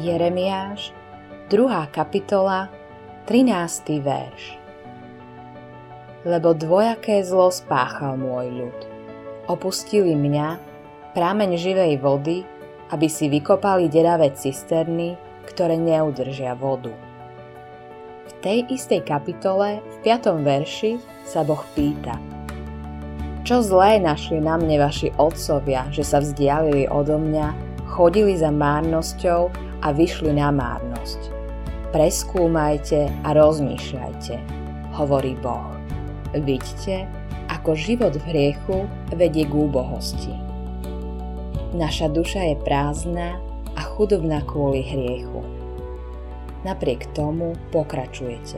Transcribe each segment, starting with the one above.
Jeremiáš, 2. kapitola, 13. verš. Lebo dvojaké zlo spáchal môj ľud. Opustili mňa, prameň živej vody, aby si vykopali deravé cisterny, ktoré neudržia vodu. V tej istej kapitole, v 5. verši, sa Boh pýta: Čo zlé našli na mne vaši otcovia, že sa vzdialili odo mňa, chodili za márnosťou a vyšli na márnosť? Preskúmajte a rozmýšľajte, hovorí Boh. Vidíte, ako život v hriechu vedie k úbohosti. Naša duša je prázdna a chudobná kvôli hriechu. Napriek tomu pokračujete.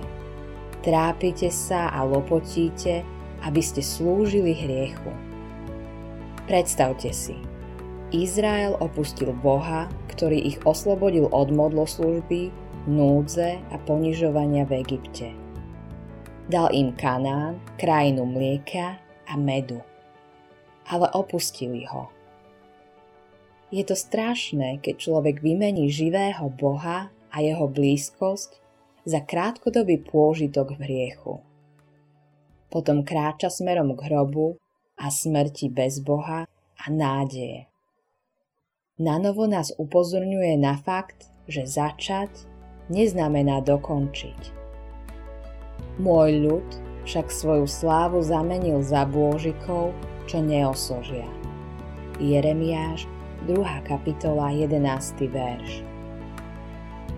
Trápite sa a lopotíte, aby ste slúžili hriechu. Predstavte si, Izrael opustil Boha, ktorý ich oslobodil od modloslúžby, núdze a ponižovania v Egypte. Dal im Kanán, krajinu mlieka a medu. Ale opustili ho. Je to strašné, keď človek vymení živého Boha a jeho blízkosť za krátkodobý pôžitok v hriechu. Potom kráča smerom k hrobu a smrti bez Boha a nádeje. Nanovo nás upozorňuje na fakt, že začať neznamená dokončiť. Môj ľud však svoju slávu zamenil za bôžikov, čo neosožia. Jeremiáš, 2. kapitola, 11. verš.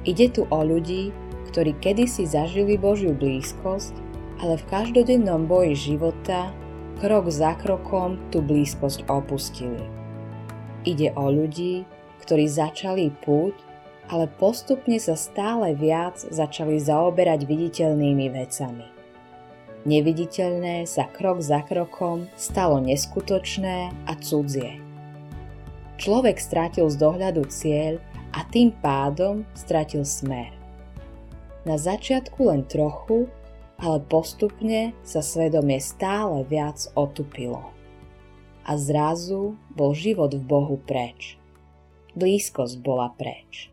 Ide tu o ľudí, ktorí kedysi zažili Božiu blízkosť, ale v každodennom boji života, krok za krokom, tú blízkosť opustili. Ide o ľudí, ktorí začali púť, ale postupne sa stále viac začali zaoberať viditeľnými vecami. Neviditeľné sa krok za krokom stalo neskutočné a cudzie. Človek stratil z dohľadu cieľ a tým pádom stratil smer. Na začiatku len trochu, ale postupne sa svedomie stále viac otupilo. A zrazu bol život v Bohu preč. Blízkosť bola preč.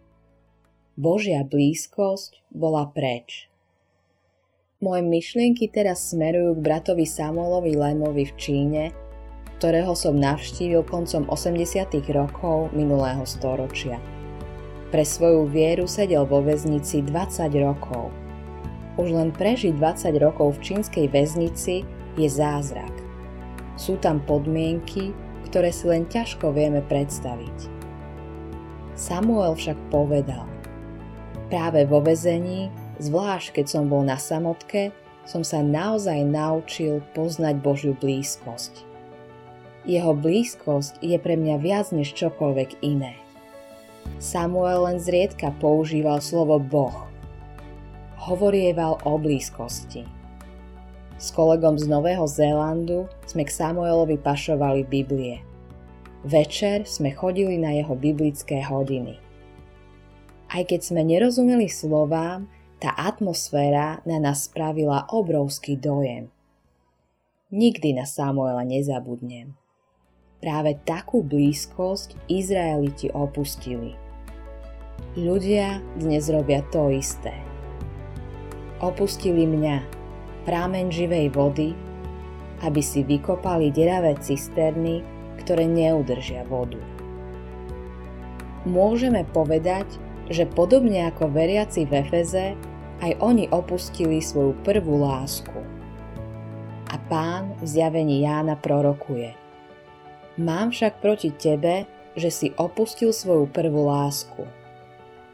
Božia blízkosť bola preč. Moje myšlienky teraz smerujú k bratovi Samuelovi Lémovi v Číne, ktorého som navštívil koncom 80. rokov minulého storočia. Pre svoju vieru sedel vo väznici 20 rokov. Už len prežiť 20 rokov v čínskej väznici je zázrak. Sú tam podmienky, ktoré si len ťažko vieme predstaviť. Samuel však povedal: Práve vo väzení, zvlášť keď som bol na samotke, som sa naozaj naučil poznať Božiu blízkosť. Jeho blízkosť je pre mňa viac než čokoľvek iné. Samuel len zriedka používal slovo Boh. Hovorieval o blízkosti. S kolegom z Nového Zélandu sme k Samuelovi pašovali Biblie. Večer sme chodili na jeho biblické hodiny. Aj keď sme nerozumeli slovám, tá atmosféra na nás spravila obrovský dojem. Nikdy na Samuela nezabudnem. Práve takú blízkosť Izraeliti opustili. Ľudia dnes robia to isté. Opustili mňa, prameň živej vody, aby si vykopali deravé cisterny, ktoré neudržia vodu. Môžeme povedať, že podobne ako veriaci v Efeze, aj oni opustili svoju prvú lásku. A Pán v zjavení Jána prorokuje: Mám však proti tebe, že si opustil svoju prvú lásku.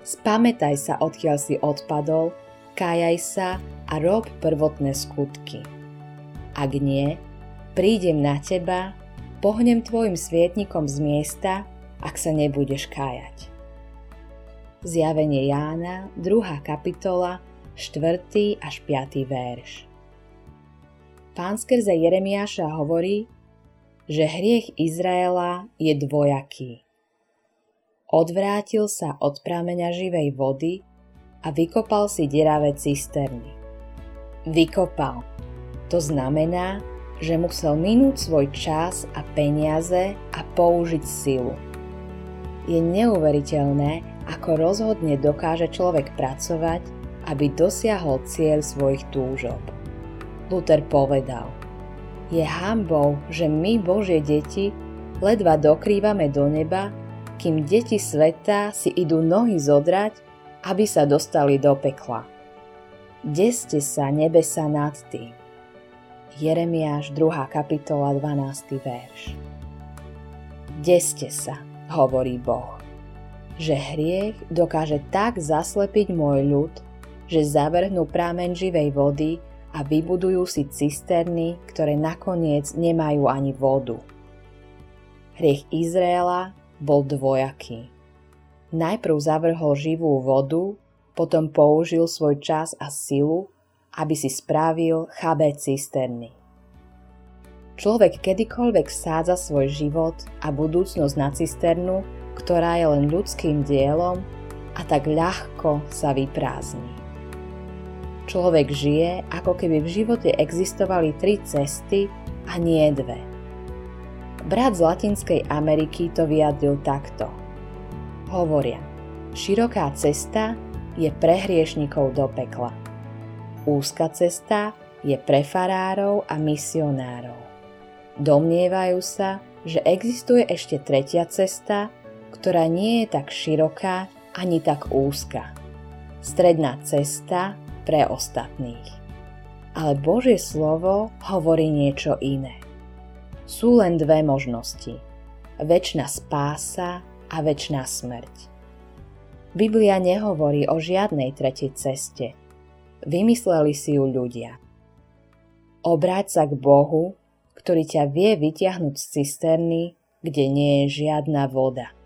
Spamätaj sa, odkiaľ si odpadol, kájaj sa a rob prvotné skutky. Ak nie, prídem na teba, pohnem tvojim svietnikom z miesta, ak sa nebudeš kájať. Zjavenie Jána, 2. kapitola, 4. až 5. verš. Pán skrze Jeremiáša hovorí, že hriech Izraela je dvojaký. Odvrátil sa od prameňa živej vody a vykopal si deravé cisterny. Vykopal. To znamená, že musel minúť svoj čas a peniaze a použiť silu. Je neuveriteľné, ako rozhodne dokáže človek pracovať, aby dosiahol cieľ svojich túžob. Luther povedal: je hanbou, že my, Božie deti, ledva dokrývame do neba, kým deti sveta si idú nohy zodrať, aby sa dostali do pekla. Deste sa, nebesa, nad tým. Jeremiáš 2. kapitola 12. verš. Deste sa, hovorí Boh, že hriech dokáže tak zaslepiť môj ľud, že zavrhnú prámen živej vody a vybudujú si cisterny, ktoré nakoniec nemajú ani vodu. Hriech Izraela bol dvojaký. Najprv zavrhol živú vodu, potom použil svoj čas a silu, aby si spravil chabé cisterny. Človek kedykoľvek sádza svoj život a budúcnosť na cisternu, ktorá je len ľudským dielom, a tak ľahko sa vyprázdni. Človek žije, ako keby v živote existovali tri cesty a nie dve. Brat z Latinskej Ameriky to vyjadril takto. Hovoria, široká cesta je pre hriešnikov do pekla. Úzka cesta je pre farárov a misionárov. Domnievajú sa, že existuje ešte tretia cesta, ktorá nie je tak široká ani tak úzka. Stredná cesta pre ostatných. Ale Božie slovo hovorí niečo iné. Sú len dve možnosti. Večná spása a večná smrť. Biblia nehovorí o žiadnej tretej ceste. Vymysleli si ju ľudia. Obráť sa k Bohu, ktorý ťa vie vytiahnuť z cisterny, kde nie je žiadna voda.